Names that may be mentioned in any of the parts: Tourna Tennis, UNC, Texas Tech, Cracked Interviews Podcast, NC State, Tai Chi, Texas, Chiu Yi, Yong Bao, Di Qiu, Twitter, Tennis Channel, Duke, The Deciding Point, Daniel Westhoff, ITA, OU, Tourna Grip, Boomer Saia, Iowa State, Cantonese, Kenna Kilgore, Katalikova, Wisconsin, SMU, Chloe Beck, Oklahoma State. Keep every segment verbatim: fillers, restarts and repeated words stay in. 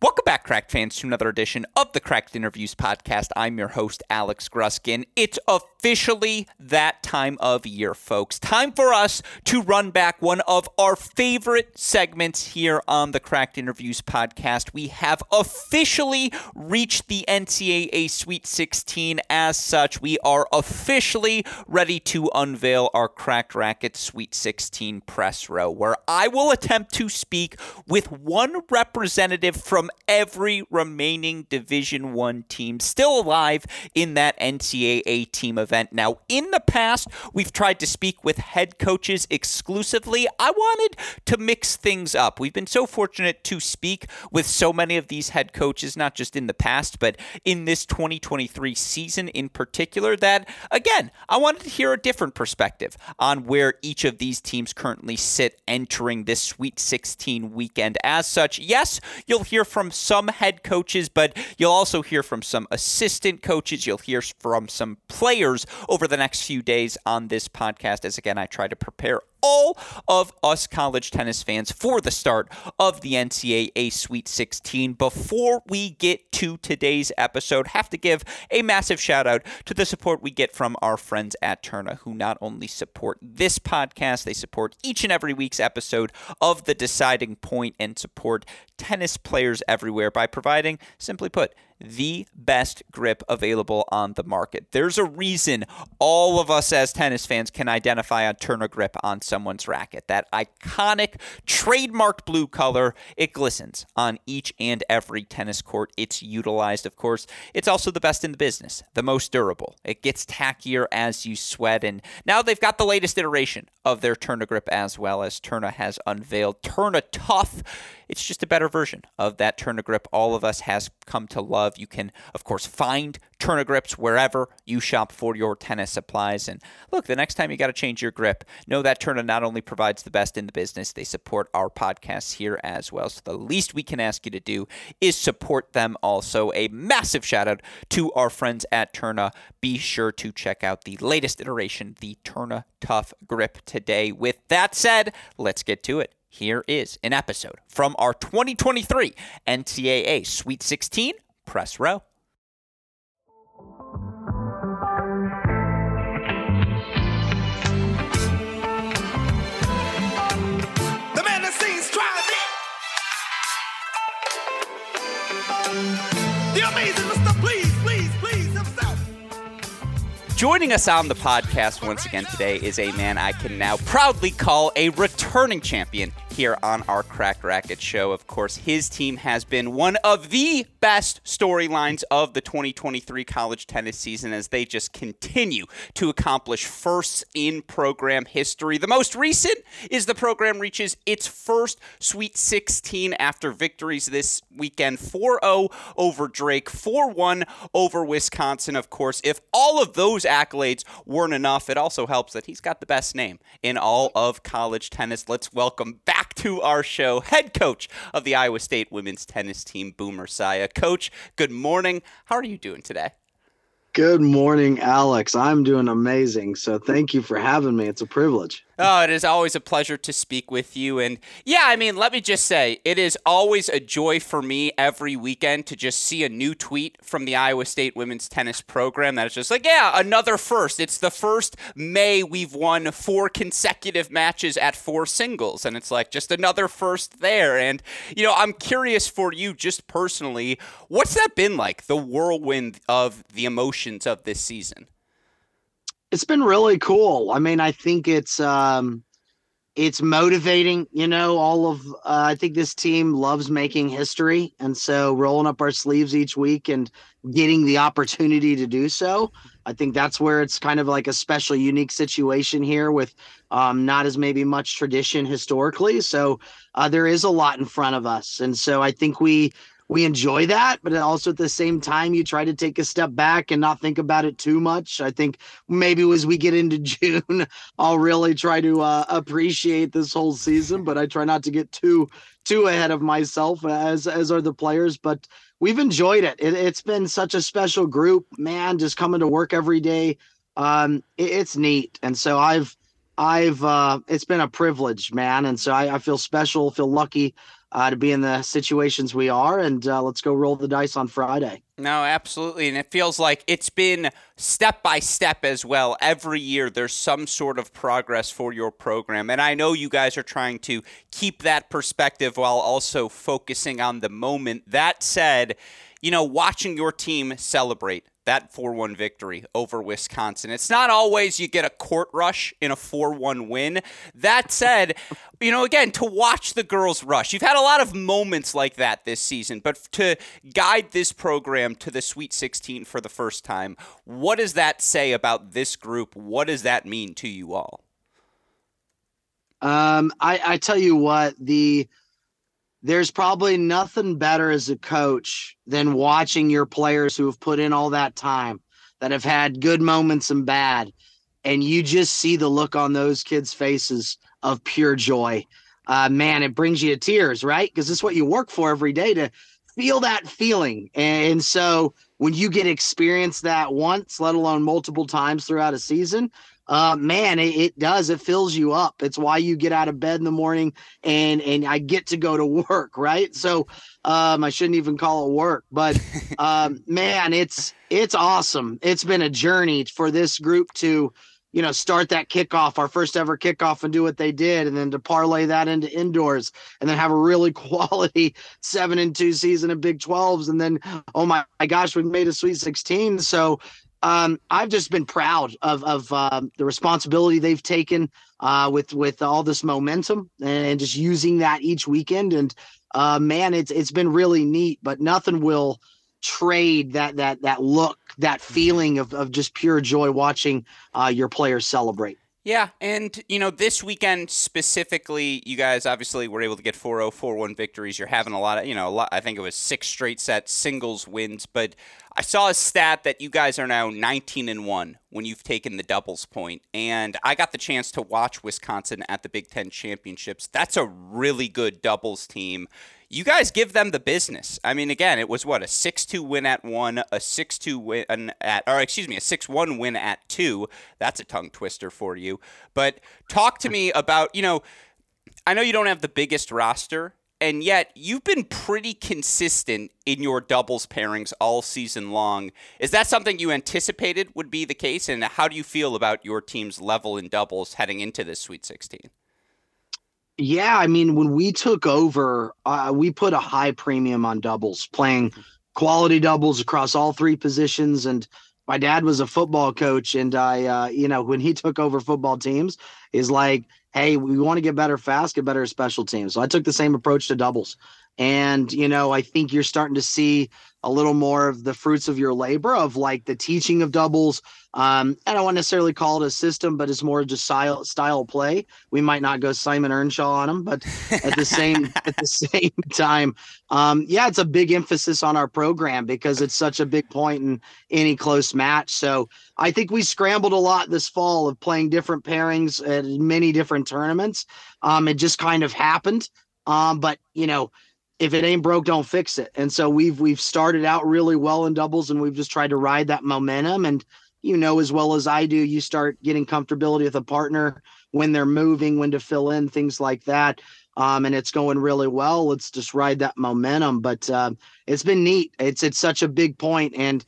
Welcome back, Cracked fans, to another edition of the Cracked Interviews Podcast. I'm your host, Alex Gruskin. It's officially that time of year, folks. Time for us to run back one of our favorite segments here on the Cracked Interviews Podcast. We have officially reached the N C double A Sweet sixteen. As such, we are officially ready to unveil our Cracked Racquets Sweet sixteen press row, where I will attempt to speak with one representative from every remaining Division One team still alive in that N C double A team event. Now, in the past, we've tried to speak with head coaches exclusively. I wanted to mix things up. We've been so fortunate to speak with so many of these head coaches, not just in the past, but in this twenty twenty-three season in particular, that, again, I wanted to hear a different perspective on where each of these teams currently sit entering this Sweet sixteen weekend. As such, yes, you'll hear from from some head coaches, but you'll also hear from some assistant coaches. You'll hear from some players over the next few days on this podcast, as again, I try to prepare all of us college tennis fans for the start of the N C double A Sweet sixteen. Before we get to today's episode, have to give a massive shout out to the support we get from our friends at Tourna, who not only support this podcast, they support each and every week's episode of The Deciding Point and support tennis players everywhere by providing, simply put, the best grip available on the market. There's a reason all of us as tennis fans can identify a Tourna Grip on someone's racket. That iconic, trademarked blue color, it glistens on each and every tennis court it's utilized, of course. It's also the best in the business, the most durable. It gets tackier as you sweat, and now they've got the latest iteration of their Tourna Grip as well, as Tourna has unveiled Tourna Tuff. It's just a better version of that Tourna Grip all of us has come to love. You can, of course, find Tourna Grips wherever you shop for your tennis supplies. And look, the next time you got to change your grip, know that Tourna not only provides the best in the business, they support our podcasts here as well. So the least we can ask you to do is support them also. A massive shout out to our friends at Tourna. Be sure to check out the latest iteration, the Tourna Tuff Grip, today. With that said, let's get to it. Here is an episode from our twenty twenty-three N C double A Sweet sixteen press row. The man that sings try the amazing Mister Please, please, please himself. Joining us on the podcast once again today is a man I can now proudly call a returning champion here on our Cracked Racquet show. Of course, his team has been one of the best storylines of the twenty twenty-three college tennis season, as they just continue to accomplish firsts in program history. The most recent is the program reaches its first Sweet sixteen after victories this weekend, four oh over Drake, four one over Wisconsin. Of course, if all of those accolades weren't enough, it also helps that he's got the best name in all of college tennis. Let's welcome back to our show, head coach of the Iowa State women's tennis team, Boomer Saia. Coach, good morning. How are you doing today? Good morning, Alex. I'm doing amazing, so thank you for having me. It's a privilege. Oh, it is always a pleasure to speak with you. And yeah, I mean, let me just say, it is always a joy for me every weekend to just see a new tweet from the Iowa State women's tennis program that is just like, yeah, another first. It's the first May we've won four consecutive matches at four singles. And it's like just another first there. And, you know, I'm curious for you just personally, what's that been like, the whirlwind of the emotions of this season? It's been really cool. I mean, I think it's um, it's motivating, you know, all of, uh, I think this team loves making history. And so rolling up our sleeves each week and getting the opportunity to do so, I think that's where it's kind of like a special, unique situation here with um, not as maybe much tradition historically. So uh, there is a lot in front of us. And so I think we we enjoy that, but also at the same time, you try to take a step back and not think about it too much. I think maybe as we get into June, I'll really try to uh, appreciate this whole season, but I try not to get too, too ahead of myself, as, as are the players, but we've enjoyed it. it. It's been such a special group, man, just coming to work every day. Um, it, it's neat. And so I've, I've, uh, it's been a privilege, man. And so I, I feel special, feel lucky uh, to be in the situations we are. And uh, let's go roll the dice on Friday. No, absolutely. And it feels like it's been step by step as well. Every year there's some sort of progress for your program. And I know you guys are trying to keep that perspective while also focusing on the moment. That said, you know, watching your team celebrate that four one victory over Wisconsin. It's not always you get a court rush in a four one win. That said, you know, again, to watch the girls rush, you've had a lot of moments like that this season, but to guide this program to the Sweet sixteen for the first time, what does that say about this group? What does that mean to you all? Um, I, I tell you what, the there's probably nothing better as a coach than watching your players who have put in all that time, that have had good moments and bad, and you just see the look on those kids' faces of pure joy. Uh, man, it brings you to tears, right? Because it's what you work for every day, to feel that feeling. And so when you get experience that once, let alone multiple times throughout a season, Uh, man, it, it does. It fills you up. It's why you get out of bed in the morning, and and I get to go to work, right? So um, I shouldn't even call it work, but um, man, it's it's awesome. It's been a journey for this group to, you know, start that kickoff, our first ever kickoff, and do what they did, and then to parlay that into indoors, and then have a really quality seven and two season of Big twelves, and then oh my, my gosh, we made a Sweet sixteen. So. Um, I've just been proud of of um, the responsibility they've taken uh, with with all this momentum and just using that each weekend. And uh, man, it's it's been really neat. But nothing will trade that that that look, that feeling of of just pure joy watching uh, your players celebrate. Yeah, and, you know, this weekend specifically, you guys obviously were able to get four oh, four one victories. You're having a lot of, you know, a lot, I think it was six straight set singles wins. But I saw a stat that you guys are now nineteen and one when you've taken the doubles point. And I got the chance to watch Wisconsin at the Big Ten Championships. That's a really good doubles team. You guys give them the business. I mean, again, it was what, a six two win at one, a six two win at, or excuse me, a six one win at two. That's a tongue twister for you. But talk to me about, you know, I know you don't have the biggest roster, and yet you've been pretty consistent in your doubles pairings all season long. Is that something you anticipated would be the case? And how do you feel about your team's level in doubles heading into this Sweet sixteen? Yeah, I mean, when we took over, uh, we put a high premium on doubles, playing quality doubles across all three positions. And my dad was a football coach, and I, uh, you know, when he took over football teams, is like, hey, we want to get better fast, get better special teams. So I took the same approach to doubles. And, you know, I think you're starting to see a little more of the fruits of your labor of like the teaching of doubles. Um, I don't want to necessarily call it a system, but it's more just style, style play. We might not go Simon Earnshaw on them, but at the same at the same time, um, yeah, it's a big emphasis on our program because it's such a big point in any close match. So I think we scrambled a lot this fall of playing different pairings at many different tournaments. Um, it just kind of happened, um, but you know. If it ain't broke, don't fix it. And so we've we've started out really well in doubles, and we've just tried to ride that momentum. And you know as well as I do, you start getting comfortability with a partner when they're moving, when to fill in, things like that. Um, and it's going really well. Let's just ride that momentum. But um, it's been neat. It's it's such a big point, and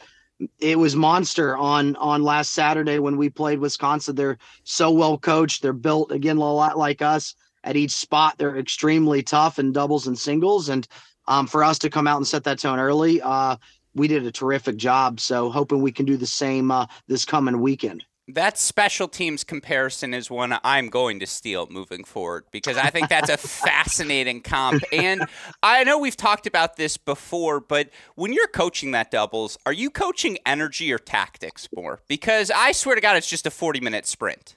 it was monster on on last Saturday when we played Wisconsin. They're so well coached. They're built again a lot like us. At each spot, they're extremely tough in doubles and singles. And um, for us to come out and set that tone early, uh, we did a terrific job. So hoping we can do the same uh, this coming weekend. That special teams comparison is one I'm going to steal moving forward because I think that's a fascinating comp. And I know we've talked about this before, but when you're coaching that doubles, are you coaching energy or tactics more? Because I swear to God, it's just a forty-minute sprint.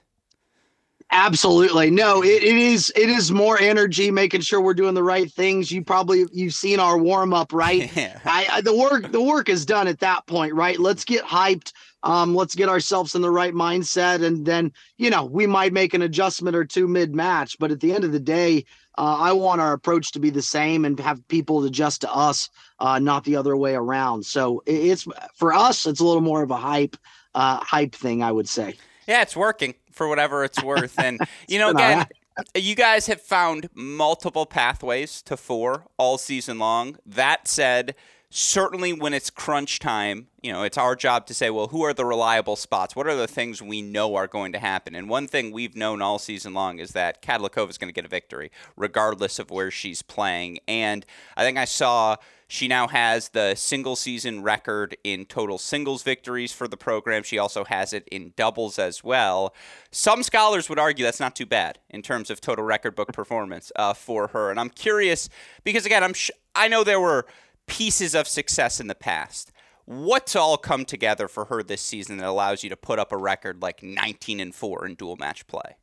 Absolutely. No, it, it is. It is more energy, making sure we're doing the right things. You probably you've seen our warm up, right? Yeah. I, I, the work, the work is done at that point, right? Let's get hyped. Um, let's get ourselves in the right mindset. And then, you know, we might make an adjustment or two mid match, but at the end of the day, uh, I want our approach to be the same and have people adjust to us, uh, not the other way around. So it, it's for us, it's a little more of a hype, uh, hype thing, I would say. Yeah, it's working for whatever it's worth. And, you know, again, you guys have found multiple pathways to four all season long. That said, certainly when it's crunch time, you know, it's our job to say, well, who are the reliable spots? What are the things we know are going to happen? And one thing we've known all season long is that Katalikova is going to get a victory, regardless of where she's playing. And I think I saw she now has the single season record in total singles victories for the program. She also has it in doubles as well. Some scholars would argue that's not too bad in terms of total record book performance uh, for her. And I'm curious because, again, I'm sh- I know there were pieces of success in the past. What's all come together for her this season that allows you to put up a record like nineteen and four in dual match play?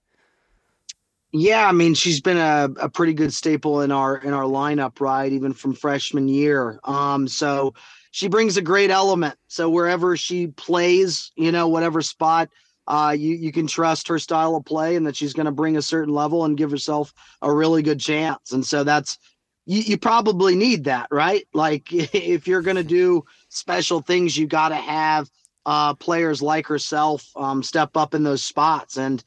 Yeah, I mean, she's been a, a pretty good staple in our in our lineup, right? Even from freshman year. Um, so she brings a great element. So wherever she plays, you know, whatever spot, uh, you you can trust her style of play and that she's going to bring a certain level and give herself a really good chance. And so that's you, you probably need that, right? Like if you're going to do special things, you got to have uh, players like herself um, step up in those spots. And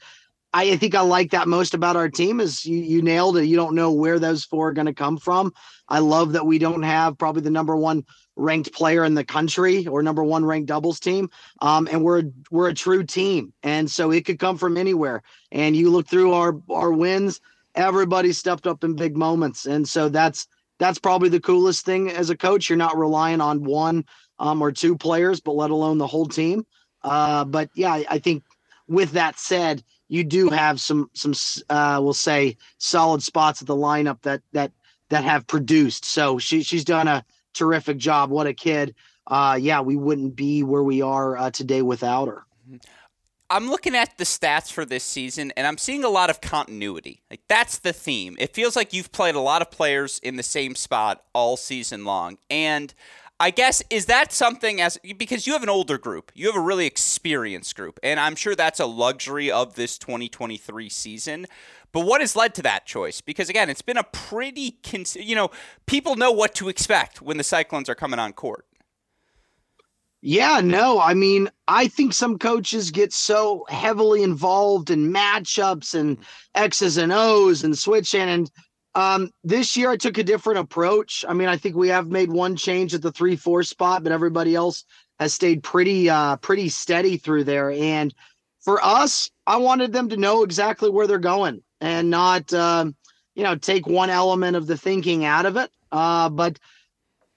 I think I like that most about our team is you, you nailed it. You don't know where those four are going to come from. I love that we don't have probably the number one ranked player in the country or number one ranked doubles team. Um, and we're, we're a true team. And so it could come from anywhere. And you look through our, our wins, everybody stepped up in big moments. And so that's, that's probably the coolest thing as a coach. You're not relying on one um, or two players, but let alone the whole team. Uh, but yeah, I think with that said, you do have some, some uh, we'll say, solid spots at the lineup that that that have produced. So she she's done a terrific job. What a kid. Uh, yeah, we wouldn't be where we are uh, today without her. I'm looking at the stats for this season, and I'm seeing a lot of continuity. Like that's the theme. It feels like you've played a lot of players in the same spot all season long. And I guess, is that something as because you have an older group, you have a really experienced group, and I'm sure that's a luxury of this twenty twenty-three season. But what has led to that choice? Because, again, it's been a pretty, cons- you know, people know what to expect when the Cyclones are coming on court. Yeah, no, I mean, I think some coaches get so heavily involved in matchups and X's and O's and switching and Um, this year I took a different approach. I mean, I think we have made one change at the three, four spot, but everybody else has stayed pretty, uh, pretty steady through there. And for us, I wanted them to know exactly where they're going and not, um, you know, take one element of the thinking out of it. Uh, but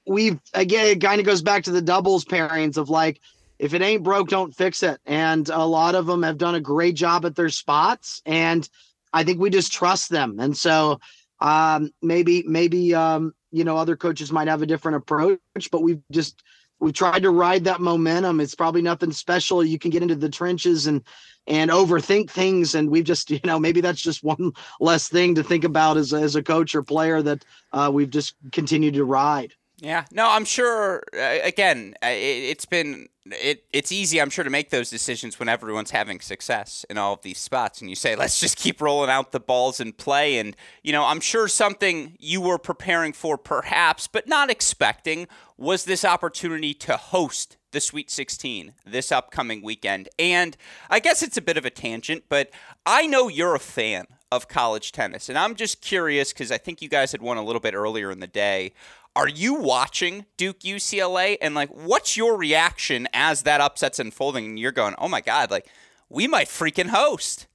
we've, again, it kind of goes back to the doubles pairings of like, if it ain't broke, don't fix it. And a lot of them have done a great job at their spots. And I think we just trust them. And so, Um, maybe, maybe, um, you know, other coaches might have a different approach, but we've just, we've tried to ride that momentum. It's probably nothing special. You can get into the trenches and, and overthink things. And we've just, you know, maybe that's just one less thing to think about as, as a coach or player that, uh, we've just continued to ride. Yeah, no, I'm sure, uh, again, it, it's been, it, it's easy, I'm sure, to make those decisions when everyone's having success in all of these spots. And you say, let's just keep rolling out the balls and play. And, you know, I'm sure something you were preparing for perhaps, but not expecting, was this opportunity to host the Sweet sixteen this upcoming weekend. And I guess it's a bit of a tangent, but I know you're a fan of college tennis. And I'm just curious, because I think you guys had won a little bit earlier in the day. Are you watching Duke U C L A? And, like, what's your reaction as that upset's unfolding and you're going, oh, my God, like, we might freaking host?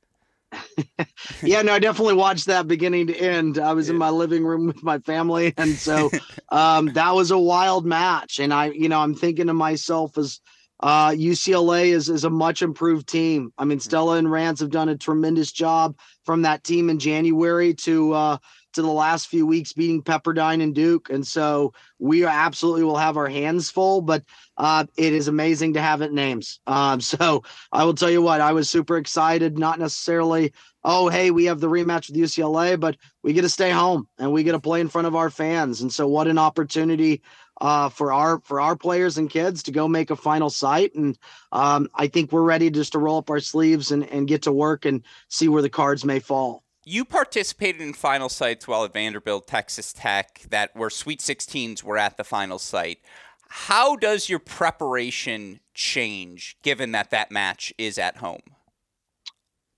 Yeah, no, I definitely watched that beginning to end. I was in my living room with my family, and so um, that was a wild match. And, I, you know, I'm thinking to myself as uh, U C L A is, is a much-improved team. I mean, Stella and Rance have done a tremendous job from that team in January to uh, – to the last few weeks beating Pepperdine and Duke. And so we absolutely will have our hands full, but uh, it is amazing to have it names. Um, so I will tell you what, I was super excited, not necessarily, oh, hey, we have the rematch with U C L A, but we get to stay home and we get to play in front of our fans. And so what an opportunity uh, for our, for our players and kids to go make a final sight. And um, I think we're ready just to roll up our sleeves and, and get to work and see where the cards may fall. You participated in final sites while at Vanderbilt, Texas Tech, that were Sweet sixteens were at the final site. How does your preparation change given that that match is at home?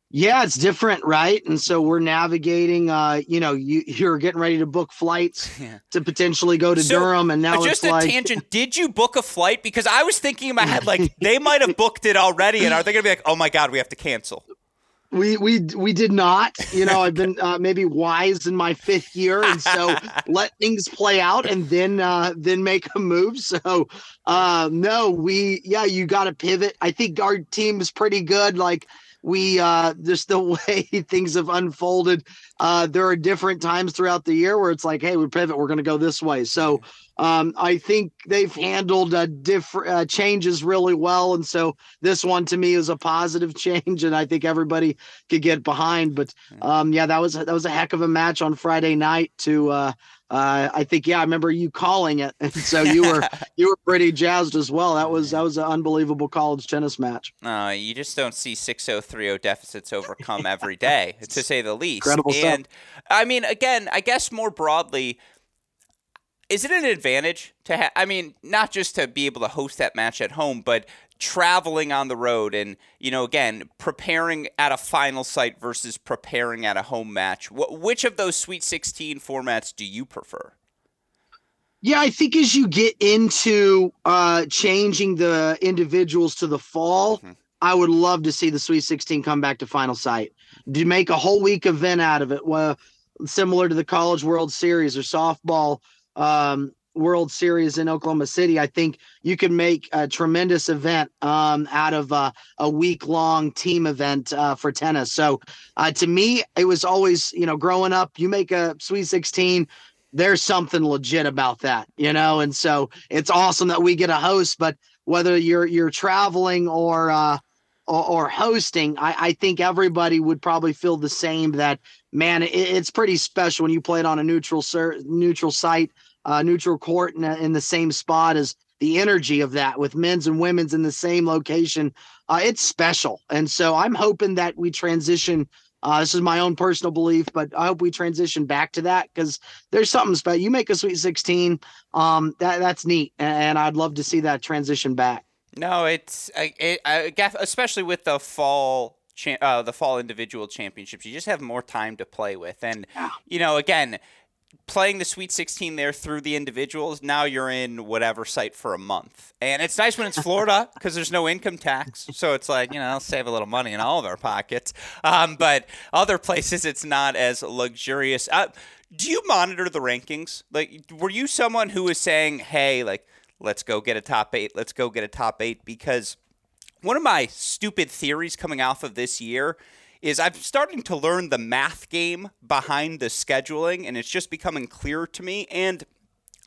Yeah, it's different, right? And so we're navigating, uh, you know, you, you're getting ready to book flights yeah. to potentially go to so, Durham. And now just it's a like... tangent. Did you book a flight? Because I was thinking in my head, like, they might have booked it already. And are they going to be like, oh, my God, we have to cancel? We we we did not, you know, I've been uh, maybe wise in my fifth year. And so let things play out and then uh, then make a move. So, uh, no, we yeah, you got to pivot. I think our team is pretty good. Like we uh, just the way things have unfolded. Uh, there are different times throughout the year where it's like, hey, we pivot. We're going to go this way. So um, I think they've handled uh, different uh, changes really well. And so this one to me is a positive change. And I think everybody could get behind. But um, yeah, that was that was a heck of a match on Friday night to uh, uh, I think. Yeah, I remember you calling it. And so you were you were pretty jazzed as well. That was that was an unbelievable college tennis match. Uh, you just don't see six oh, three oh deficits overcome every day, to say the least. Incredible. And- And, I mean, again, I guess more broadly, is it an advantage to have – I mean, not just to be able to host that match at home, but traveling on the road and, you know, again, preparing at a final site versus preparing at a home match? What, which of those Sweet sixteen formats do you prefer? Yeah, I think as you get into uh, changing the individuals to the fall mm-hmm. – I would love to see the Sweet sixteen come back to final site. Do make a whole week event out of it, well, similar to the College World Series or softball um, World Series in Oklahoma City. I think you can make a tremendous event um, out of uh, a week-long team event uh, for tennis. So uh, to me, it was always, you know, growing up, you make a Sweet sixteen, there's something legit about that, you know? And so it's awesome that we get a host, but whether you're you're traveling or uh, or, or hosting, I, I think everybody would probably feel the same. That man, it, it's pretty special when you play it on a neutral ser- neutral site, uh, neutral court, in, a, in the same spot as the energy of that with men's and women's in the same location. Uh, it's special, and so I'm hoping that we transition. Uh, this is my own personal belief, but I hope we transition back to that because there's something special. You make a Sweet sixteen, um, that that's neat, and I'd love to see that transition back. No, it's it, it, especially with the fall, uh, the fall individual championships. You just have more time to play with, and yeah. you know, again, playing the Sweet sixteen there through the individuals. Now you're in whatever site for a month, and it's nice when it's Florida because there's no income tax. So it's like, you know, I'll save a little money in all of our pockets. Um, but other places it's not as luxurious. Uh, do you monitor the rankings? Like, were you someone who was saying, hey, like, let's go get a top eight. Let's go get a top eight. Because one of my stupid theories coming off of this year is I'm starting to learn the math game behind the scheduling, and it's just becoming clearer to me. And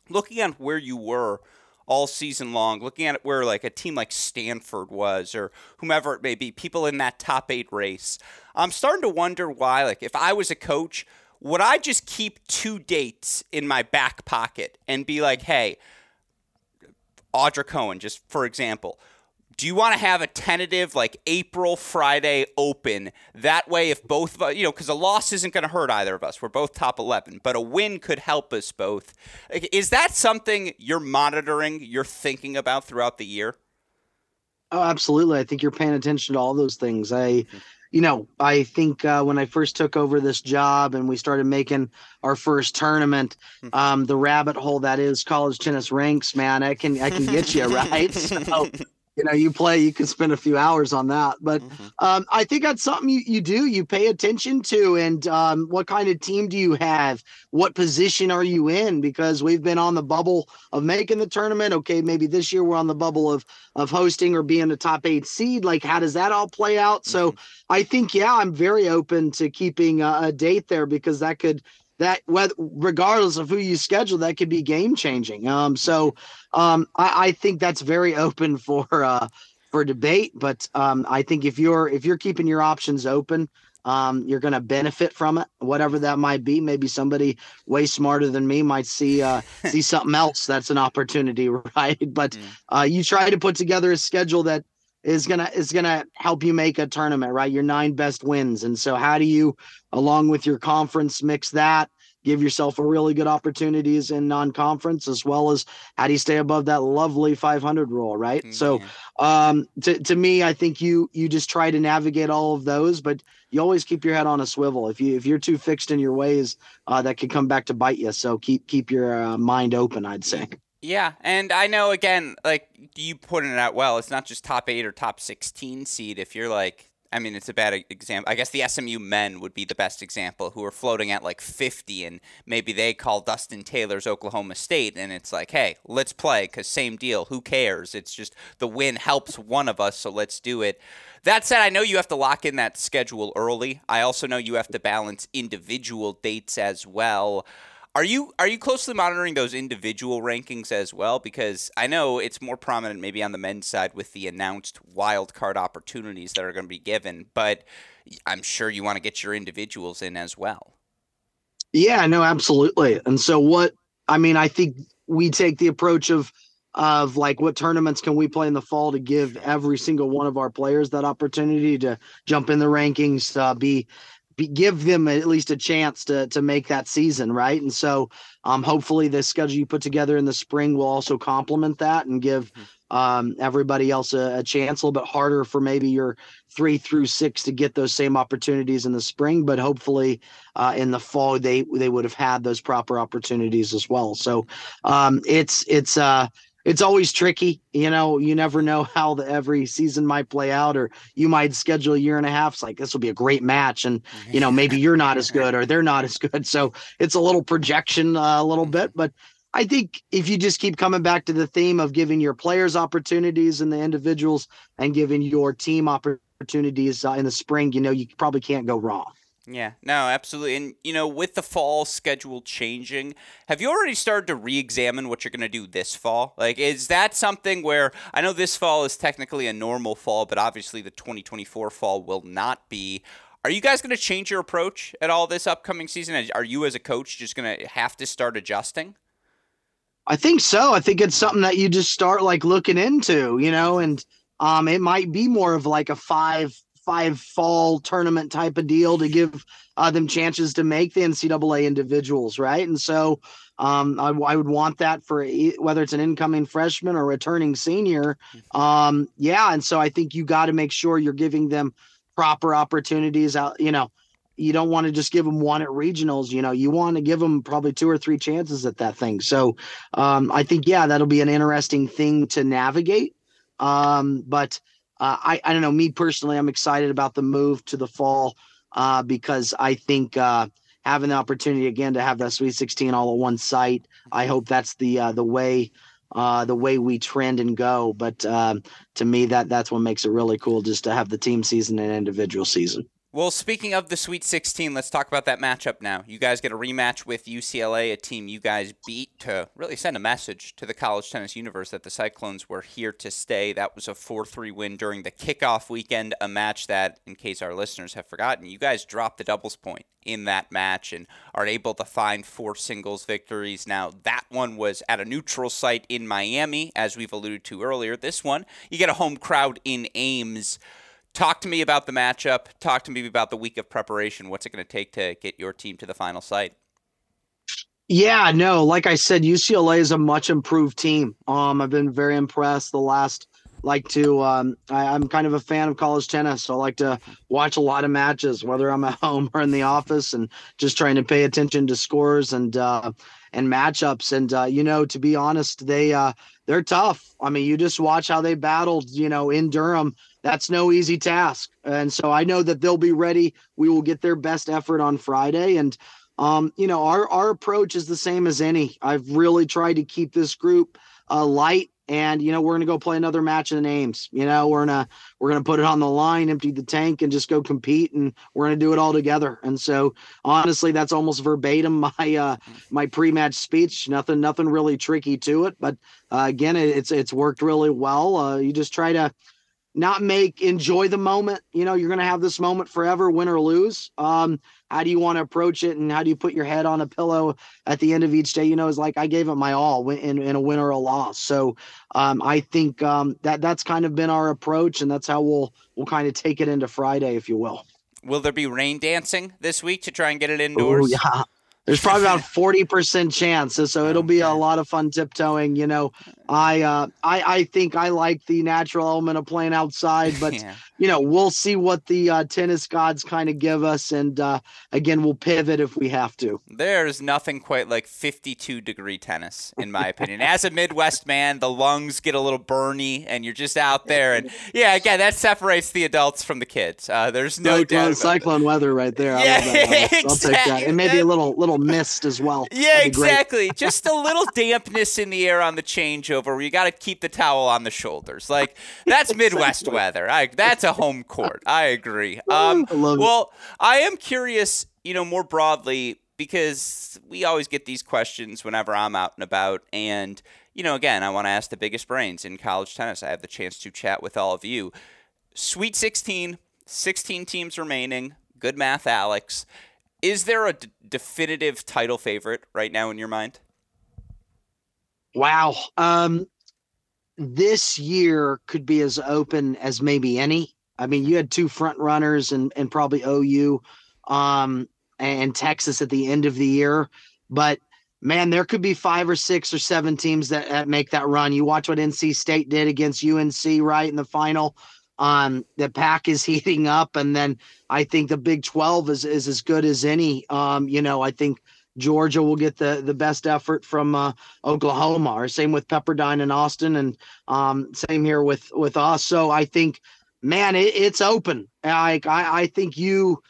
looking at where you were all season long, looking at where like a team like Stanford was or whomever it may be, people in that top eight race, I'm starting to wonder why, like if I was a coach, would I just keep two dates in my back pocket and be like, hey, Audra Cohen, just for example, do you want to have a tentative like April Friday open? That way, if both of us, you know, because a loss isn't going to hurt either of us. We're both top eleven, but a win could help us both. Is that something you're monitoring, you're thinking about throughout the year? Oh, absolutely. I think you're paying attention to all those things. I, you know, I think uh, when I first took over this job and we started making our first tournament, um, the rabbit hole that is college tennis ranks, man, I can, I can get you right. So, you know, you play, you can spend a few hours on that. But mm-hmm. um, I think that's something you, you do, you pay attention to. And um, what kind of team do you have? What position are you in? Because we've been on the bubble of making the tournament. Okay, maybe this year we're on the bubble of of hosting or being a top eight seed. Like, how does that all play out? Mm-hmm. So I think, yeah, I'm very open to keeping a, a date there because that could – that whether, regardless of who you schedule, that could be game changing. Um, so um, I, I think that's very open for uh, for debate. But um, I think if you're if you're keeping your options open, um, you're going to benefit from it, whatever that might be. Maybe somebody way smarter than me might see uh, see something else that's an opportunity, right? But uh, you try to put together a schedule that is gonna is gonna help you make a tournament, right? Your nine best wins, and so how do you, along with your conference, mix that? Give yourself a really good opportunities in non-conference, as well as how do you stay above that lovely five hundred rule, right? Mm-hmm. So, um, to to me, I think you you just try to navigate all of those, but you always keep your head on a swivel. If you if you're too fixed in your ways, uh, that could come back to bite you. So keep keep your uh, mind open, I'd say. Yeah, and I know, again, like you put it out well, it's not just top eight or top sixteen seed. If you're like, I mean, it's a bad example. I guess the S M U men would be the best example, who are floating at like fifty, and maybe they call Dustin Taylor's Oklahoma State, and it's like, hey, let's play, because same deal, who cares? It's just the win helps one of us, so let's do it. That said, I know you have to lock in that schedule early. I also know you have to balance individual dates as well. Are you are you closely monitoring those individual rankings as well? Because I know it's more prominent maybe on the men's side with the announced wild card opportunities that are going to be given, but I'm sure you want to get your individuals in as well. Yeah, no, absolutely. And so what I mean, I think we take the approach of of like what tournaments can we play in the fall to give every single one of our players that opportunity to jump in the rankings, uh, be give them at least a chance to to make that season, right? And so um, hopefully the schedule you put together in the spring will also complement that and give um, everybody else a, a chance, a little bit harder for maybe your three through six to get those same opportunities in the spring, but hopefully uh, in the fall they they would have had those proper opportunities as well. So um, it's it's uh, it's always tricky. You know, you never know how the, every season might play out, or you might schedule a year and a half. It's like, this will be a great match. And, you know, maybe you're not as good or they're not as good. So it's a little projection uh, a little bit, but I think if you just keep coming back to the theme of giving your players opportunities and the individuals and giving your team opportunities uh, in the spring, you know, you probably can't go wrong. Yeah, no, absolutely. And, you know, with the fall schedule changing, have you already started to re-examine what you're going to do this fall? Like, is that something where, I know this fall is technically a normal fall, but obviously the twenty twenty-four fall will not be. Are you guys going to change your approach at all this upcoming season? Are you as a coach just going to have to start adjusting? I think so. I think it's something that you just start, like, looking into, you know, and um, it might be more of like a five five fall tournament type of deal to give uh, them chances to make the N C double A individuals. Right. And so um, I, I would want that for a, whether it's an incoming freshman or returning senior. Um, yeah. And so I think you got to make sure you're giving them proper opportunities out. You know, you don't want to just give them one at regionals, you know, you want to give them probably two or three chances at that thing. So um, I think, yeah, that'll be an interesting thing to navigate. Um, but Uh, I, I don't know, me personally, I'm excited about the move to the fall uh, because I think uh, having the opportunity again to have that Sweet sixteen all at one site, I hope that's the uh, the way uh, the way we trend and go. But um, to me, that that's what makes it really cool, just to have the team season and individual season. Well, speaking of the Sweet sixteen, let's talk about that matchup now. You guys get a rematch with U C L A, a team you guys beat to really send a message to the college tennis universe that the Cyclones were here to stay. That was a four three win during the kickoff weekend, a match that, in case our listeners have forgotten, you guys dropped the doubles point in that match and are able to find four singles victories. Now, that one was at a neutral site in Miami, as we've alluded to earlier. This one, you get a home crowd in Ames. Talk to me about the matchup. Talk to me about the week of preparation. What's it going to take to get your team to the final site? Yeah, no, like I said, U C L A is a much improved team. Um, I've been very impressed the last, like to, um, I, I'm kind of a fan of college tennis. So I like to watch a lot of matches, whether I'm at home or in the office, and just trying to pay attention to scores and, uh, and matchups. And, uh, you know, to be honest, they, uh, they're tough. I mean, you just watch how they battled, you know, in Durham. That's no easy task. And so I know that they'll be ready. We will get their best effort on Friday. And Um, you know, our, our approach is the same as any. I've really tried to keep this group uh, light, and, you know, we're going to go play another match of the names. You know, we're going to, we're going to put it on the line, empty the tank, and just go compete, and we're going to do it all together. And so honestly, that's almost verbatim my, uh, my pre-match speech, nothing, nothing really tricky to it. But uh, again, it, it's, it's worked really well. Uh, you just try to not make, enjoy the moment. You know, you're going to have this moment forever, win or lose. Um, How do you want to approach it, and how do you put your head on a pillow at the end of each day? You know, it's like I gave it my all in, in a win or a loss. So um, I think um, that that's kind of been our approach, and that's how we'll we'll kind of take it into Friday, if you will. Will there be rain dancing this week to try and get it indoors? Oh, yeah. There's probably about forty percent chance, so it'll be a lot of fun tiptoeing. You know, I uh, I, I think I like the natural element of playing outside, but, yeah. you know, we'll see what the uh, tennis gods kind of give us, and, uh, again, we'll pivot if we have to. There's nothing quite like fifty-two-degree tennis, in my opinion. As a Midwest man, the lungs get a little burny, and you're just out there. And, yeah, again, that separates the adults from the kids. Uh, there's no cyclone, doubt. Cyclone weather right there. I yeah, love that. I'll, exactly. I'll take that. And maybe a little little mist as well. Yeah, exactly. Just a little dampness in the air on the changeover where you got to keep the towel on the shoulders. Like, that's exactly. Midwest weather. I, that's a home court. I agree. Um, I love well, it. I am curious, you know, more broadly, because we always get these questions whenever I'm out and about. And, you know, again, I want to ask the biggest brains in college tennis. I have the chance to chat with all of you. Sweet sixteen, sixteen teams remaining. Good math, Alex. Is there a d- definitive title favorite right now in your mind? Wow. Um, this year could be as open as maybe any. I mean, you had two front runners and, and probably O U um, and Texas at the end of the year. But, man, there could be five or six or seven teams that, that make that run. You watch what N C State did against U N C, right, in the final. Um, the pack is heating up, and then I think the Big twelve is, is as good as any. Um, you know, I think Georgia will get the, the best effort from uh, Oklahoma, or same with Pepperdine and Austin, and um, same here with, with us. So I think, man, it, it's open. I, I I think you,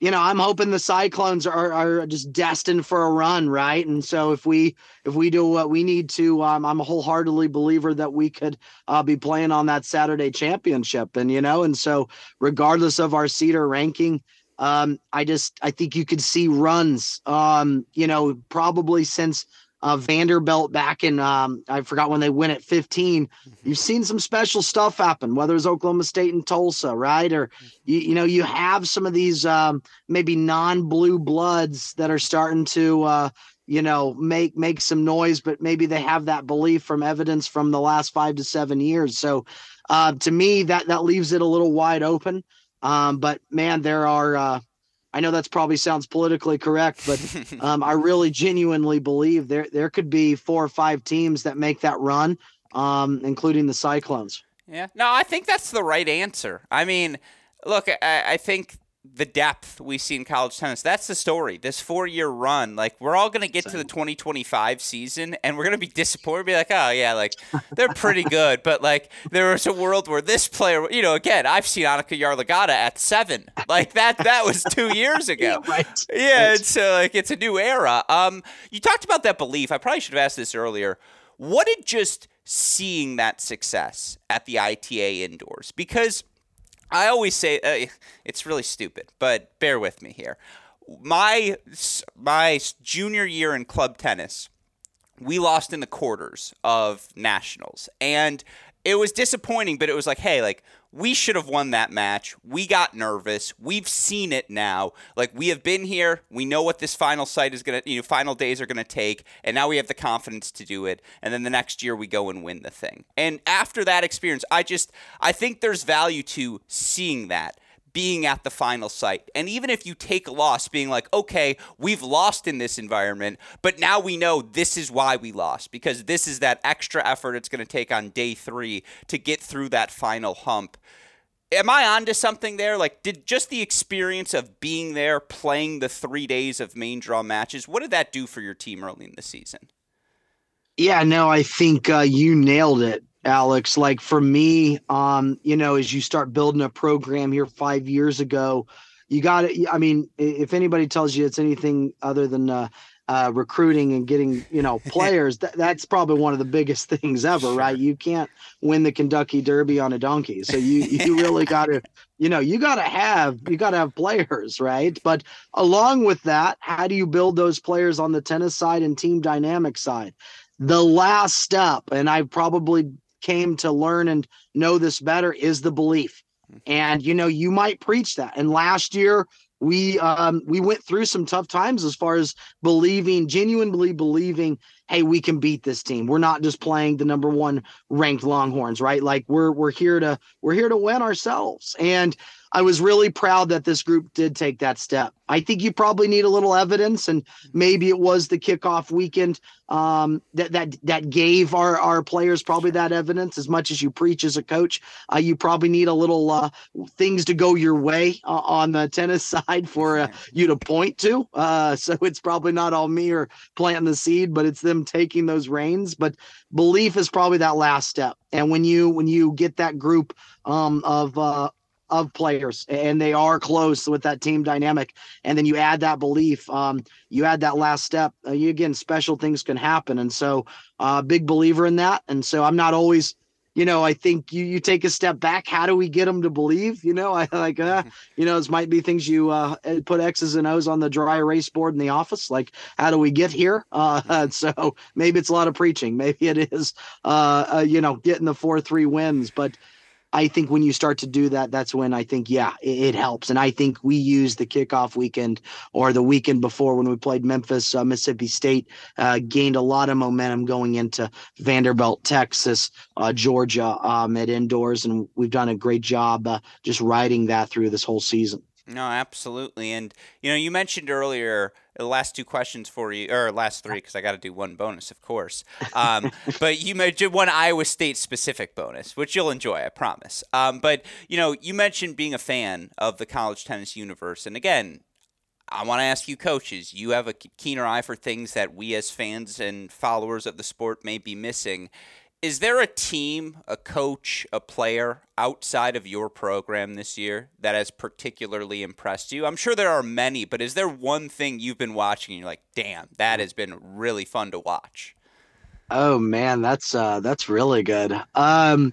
you know, I'm hoping the Cyclones are are just destined for a run, right? And so if we if we do what we need to, um, I'm a wholeheartedly believer that we could uh, be playing on that Saturday championship. And, you know, and so regardless of our seed or ranking, um, I just I think you could see runs, um, you know, probably since uh, Vanderbilt back in, um, I forgot when they went at fifteen, you've seen some special stuff happen, whether it's Oklahoma State and Tulsa, right? Or, you, you know, you have some of these um, maybe non-blue bloods that are starting to, uh, you know, make, make some noise, but maybe they have that belief from evidence from the last five to seven years. So uh, to me, that, that leaves it a little wide open. Um, but man, there are, uh, I know that's probably sounds politically correct, but um, I really genuinely believe there there could be four or five teams that make that run, um, including the Cyclones. Yeah, no, I think that's the right answer. I mean, look, I, I think the depth we see in college tennis, that's the story. This four-year run, like we're all going to get Same. to the twenty twenty-five season and we're going to be disappointed. We'll be like, oh, yeah, like they're pretty good. But like there was a world where this player, you know, again, I've seen Anika Yarlagata at seven. Like that that was two years ago. Right. Yeah, right. And so like it's a new era. Um, you talked about that belief. I probably should have asked this earlier. What did just seeing that success at the I T A indoors? Because I always say uh, it's really stupid, but bear with me here. My my junior year in club tennis, we lost in the quarters of nationals, and it was disappointing. But it was like, hey, like we should have won that match. We got nervous. We've seen it now. Like we have been here. We know what this final site is gonna, you know, final days are gonna take, and now we have the confidence to do it. And then the next year we go and win the thing. And after that experience, I just I think there's value to seeing that, being at the final site. And even if you take a loss, being like, okay, we've lost in this environment, but now we know this is why we lost, because this is that extra effort it's going to take on day three to get through that final hump. Am I onto something there? Like, did just the experience of being there, playing the three days of main draw matches, what did that do for your team early in the season? Yeah, no, I think uh, you nailed it, Alex. Like for me, um, you know, as you start building a program here five years ago, you got it. I mean, if anybody tells you it's anything other than uh, uh, recruiting and getting, you know, players, th- that's probably one of the biggest things ever, sure. right? You can't win the Kentucky Derby on a donkey. So you, you really got to, you know, you got to have, you got to have players, right? But along with that, how do you build those players on the tennis side and team dynamic side? The last step, and I probably came to learn and know this better, is the belief. And, you know, you might preach that. And last year we, um, we went through some tough times as far as believing, genuinely believing, hey, we can beat this team. We're not just playing the number one ranked Longhorns, right? Like we're, we're here to, we're here to win ourselves. And I was really proud that this group did take that step. I think you probably need a little evidence, and maybe it was the kickoff weekend um, that that that gave our, our players probably that evidence. As much as you preach as a coach, uh, you probably need a little uh, things to go your way uh, on the tennis side for uh, you to point to. Uh, so it's probably not all me or planting the seed, but it's them taking those reins. But belief is probably that last step. And when you when you get that group um, of uh, of players, and they are close with that team dynamic, and then you add that belief, um, you add that last step, uh, you, again, special things can happen. And so a uh, big believer in that. And so I'm not always, you know, I think you, you take a step back. How do we get them to believe? You know, I like, uh, you know, this might be things you uh, put X's and O's on the dry erase board in the office. Like, how do we get here? Uh, and so maybe it's a lot of preaching. Maybe it is, uh, uh, you know, getting the four, three wins, but I think when you start to do that, that's when I think, yeah, it, it helps. And I think we used the kickoff weekend or the weekend before when we played Memphis, uh, Mississippi State, uh, gained a lot of momentum going into Vanderbilt, Texas, uh, Georgia um, at indoors. And we've done a great job uh, just riding that through this whole season. No, absolutely. And, you know, you mentioned earlier the last two questions for you, or last three, because I got to do one bonus, of course. Um, but you mentioned one Iowa State specific bonus, which you'll enjoy, I promise. Um, but, you know, you mentioned being a fan of the college tennis universe. And again, I want to ask you, coaches, you have a keener eye for things that we as fans and followers of the sport may be missing. Is there a team, a coach, a player outside of your program this year that has particularly impressed you? I'm sure there are many, but is there one thing you've been watching and you're like, damn, that has been really fun to watch? Oh, man, that's uh, that's really good. Um,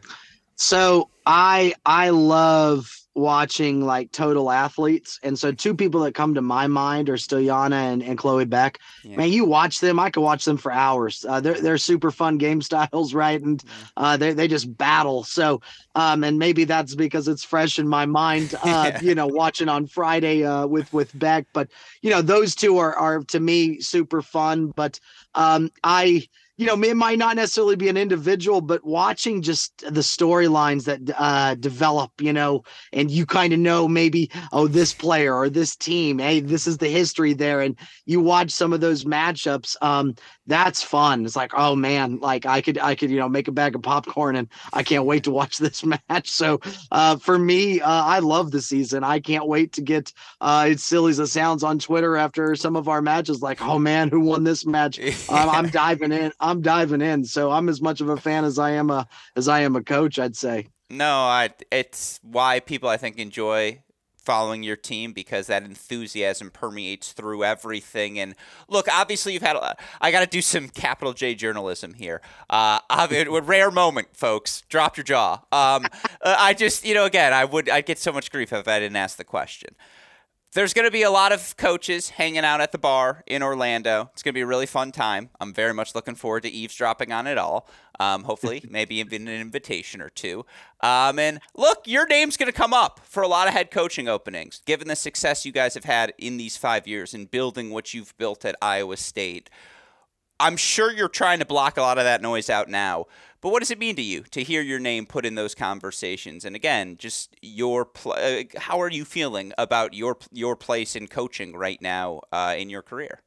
so I I love watching like total athletes. And so two people that come to my mind are Stiliana and, and Chloe Beck. Yeah. Man, you watch them. I could watch them for hours. Uh, they're, they're super fun game styles. Right. And uh, they, they just battle. So, um, and maybe that's because it's fresh in my mind, uh, yeah. you know, watching on Friday uh, with, with Beck, but you know, those two are, are to me super fun, but um, I, you know, it might not necessarily be an individual, but watching just the storylines that uh, develop, you know, and you kind of know maybe, oh, this player or this team, hey, this is the history there. And you watch some of those matchups. Um, that's fun. It's like, oh, man, like I could, I could, you know, make a bag of popcorn and I can't wait to watch this match. So uh, for me, uh, I love the season. I can't wait to get, uh, it's silly as it sounds, on Twitter after some of our matches, like, oh, man, who won this match? Um, I'm diving in. I'm I'm diving in, so I'm as much of a fan as I am a as I am a coach, I'd say. No, I, it's why people, I think, enjoy following your team, because that enthusiasm permeates through everything. And look, obviously you've had a lot. I got to do some capital J journalism here. Uh, a rare moment, folks. Drop your jaw. Um, I just, you know, again, I would, I'd get so much grief if I didn't ask the question. There's going to be a lot of coaches hanging out at the bar in Orlando. It's going to be a really fun time. I'm very much looking forward to eavesdropping on it all. Um, hopefully, maybe even an invitation or two. Um, and look, your name's going to come up for a lot of head coaching openings, given the success you guys have had in these five years in building what you've built at Iowa State. I'm sure you're trying to block a lot of that noise out now. But what does it mean to you to hear your name put in those conversations? And again, just your pl- – how are you feeling about your your place in coaching right now uh, in your career?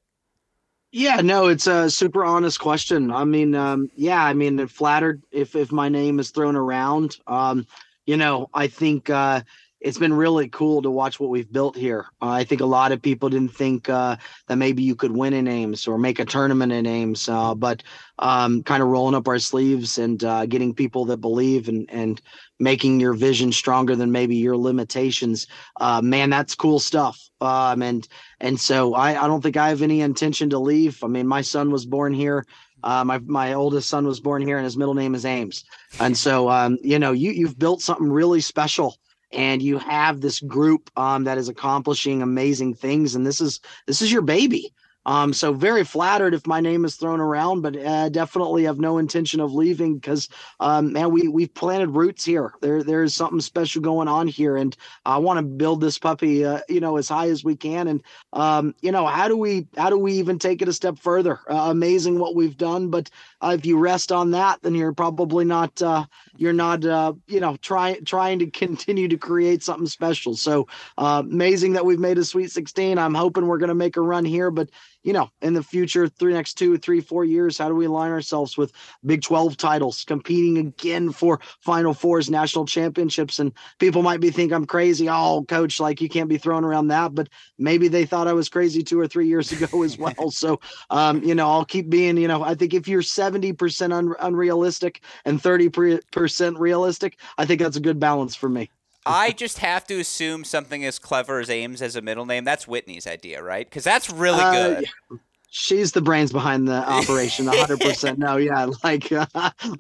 Yeah, no, it's a super honest question. I mean, um, yeah, I mean, I'm flattered if, if my name is thrown around. Um, you know, I think uh, – it's been really cool to watch what we've built here. Uh, I think a lot of people didn't think uh, that maybe you could win in Ames or make a tournament in Ames, uh, but um, kind of rolling up our sleeves and uh, getting people that believe and, and making your vision stronger than maybe your limitations. Uh, man, that's cool stuff. Um, and and so I, I don't think I have any intention to leave. I mean, my son was born here. Uh, my my oldest son was born here, and his middle name is Ames. And so, um, you know, you you've built something really special, and you have this group um, that is accomplishing amazing things. And this is this is your baby. Um, so very flattered if my name is thrown around, but uh, definitely have no intention of leaving because, um, man, we we've planted roots here. There there is something special going on here, and I want to build this puppy, uh, you know, as high as we can. And um, you know, how do we how do we even take it a step further? Uh, amazing what we've done, but uh, if you rest on that, then you're probably not uh, you're not uh, you know trying trying to continue to create something special. So uh, amazing that we've made a Sweet sixteen. I'm hoping we're going to make a run here, but you know, in the future, three next two, three, four years, how do we align ourselves with Big twelve titles, competing again for Final Fours, national championships? And people might be thinking I'm crazy. Oh, coach, like you can't be thrown around that. But maybe they thought I was crazy two or three years ago as well. So, um, you know, I'll keep being, you know, I think if you're seventy percent un- unrealistic and thirty percent realistic, I think that's a good balance for me. I just have to assume something as clever as Ames as a middle name. That's Whitney's idea, right? Because that's really uh, good. Yeah. She's the brains behind the operation, one hundred percent. No, yeah, like uh,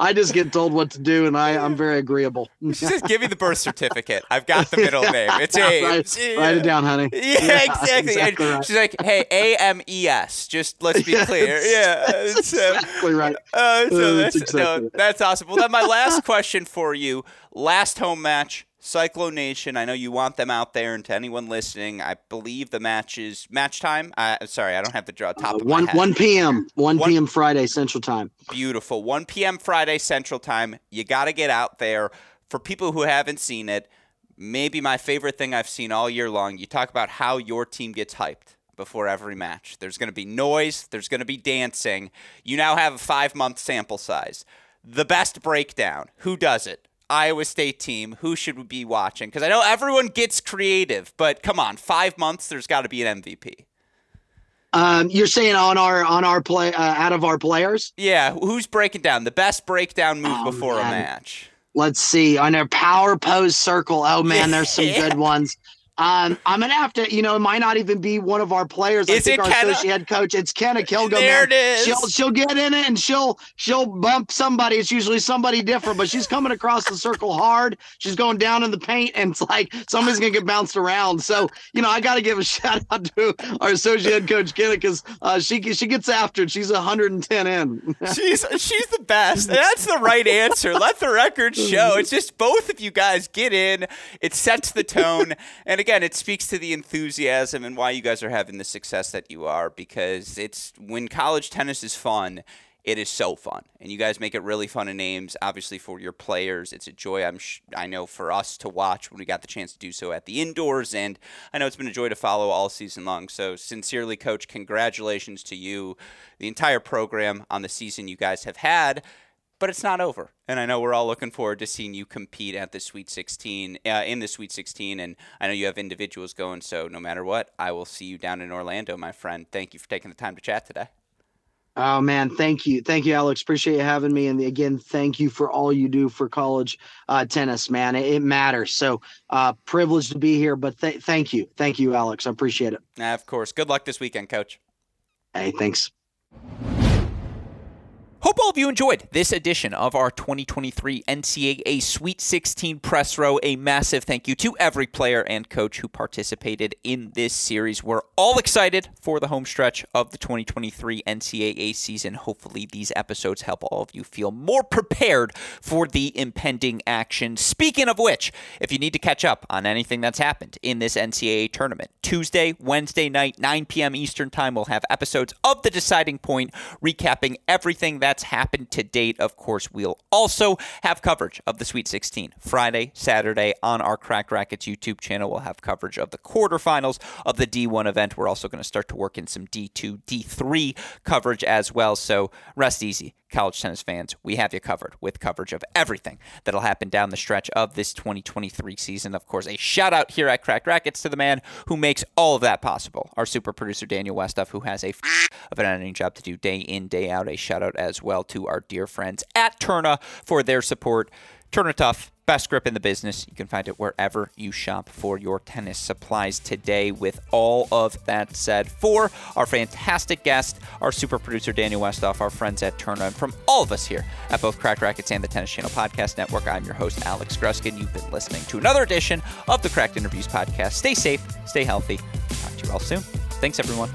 I just get told what to do, and I, I'm very agreeable. She says, give me the birth certificate. I've got the middle name. It's Ames. Right. Yeah. Write it down, honey. Yeah, yeah exactly. exactly right. She's like, hey, A M E S, just let's be yeah, clear. It's, yeah. That's it's, exactly uh, right. Uh, so that's, exactly no, right. That's awesome. Well, then my last question for you, last home match. Cyclo Nation, I know you want them out there, and to anyone listening, I believe the match is match time. Uh, sorry, I don't have the draw top uh, of one, my head. one p.m. one p.m. Friday Central Time. Beautiful. one p.m. Friday Central Time. You got to get out there. For people who haven't seen it, maybe my favorite thing I've seen all year long, you talk about how your team gets hyped before every match. There's going to be noise. There's going to be dancing. You now have a five-month sample size. The best breakdown. Who does it? Iowa State team, who should we be watching? Because I know everyone gets creative, but come on, five months, there's got to be an M V P. Um, you're saying on our on our play uh, out of our players? Yeah, who's breaking down the best breakdown move oh, before man. a match? Let's see on their power pose circle. Oh man, there's some yeah. good ones. Um, I'm going to have to, you know, it might not even be one of our players. Is I think our Kenna? associate head coach, it's Kenna Kilgore. There it is. She'll, she'll get in it and she'll, she'll bump somebody. It's usually somebody different, but she's coming across the circle hard. She's going down in the paint and it's like, somebody's going to get bounced around. So, you know, I got to give a shout out to our associate head coach Kenna because uh, she, she gets after it. She's one hundred ten in. she's, she's the best. That's the right answer. Let the record show. It's just both of you guys get in. It sets the tone. And again, it speaks to the enthusiasm and why you guys are having the success that you are, because it's when college tennis is fun, it is so fun. And you guys make it really fun in Ames, obviously, for your players. It's a joy, I'm sh- I know, for us to watch when we got the chance to do so at the indoors. And I know it's been a joy to follow all season long. So sincerely, Coach, congratulations to you, the entire program, on the season you guys have had. But it's not over. And I know we're all looking forward to seeing you compete at the Sweet sixteen, uh, in the Sweet sixteen. And I know you have individuals going, so no matter what, I will see you down in Orlando, my friend. Thank you for taking the time to chat today. Oh, man. Thank you. Thank you, Alex. Appreciate you having me. And again, thank you for all you do for college uh, tennis, man. It, it matters. So uh, privileged to be here. But th- thank you. Thank you, Alex. I appreciate it. Uh, of course. Good luck this weekend, Coach. Hey, thanks. Hope all of you enjoyed this edition of our twenty twenty-three N C double A Sweet sixteen Press Row. A massive thank you to every player and coach who participated in this series. We're all excited for the home stretch of the twenty twenty-three N C double A season. Hopefully these episodes help all of you feel more prepared for the impending action. Speaking of which, if you need to catch up on anything that's happened in this N C double A tournament, Tuesday, Wednesday night, nine p.m. Eastern Time, we'll have episodes of The Deciding Point recapping everything that that's happened to date. Of course, we'll also have coverage of the Sweet sixteen Friday, Saturday on our Cracked Racquets YouTube channel. We'll have coverage of the quarterfinals of the D one event. We're also going to start to work in some D two, D three coverage as well. So rest easy, college tennis fans. We have you covered with coverage of everything that'll happen down the stretch of this twenty twenty-three season. Of course, a shout out here at Cracked Racquets to the man who makes all of that possible, our super producer, Daniel Westhoff, who has a f- of an editing job to do day in, day out. A shout out as well to our dear friends at Tourna for their support. Tourna Tuff, best grip in the business. You can find it wherever you shop for your tennis supplies today. With all of that said, for our fantastic guest, our super producer, Daniel Westhoff, our friends at Tourna, and from all of us here at both Cracked Racquets and the Tennis Channel Podcast Network, I'm your host, Alex Gruskin. You've been listening to another edition of the Cracked Interviews Podcast. Stay safe, stay healthy. Talk to you all soon. Thanks, everyone.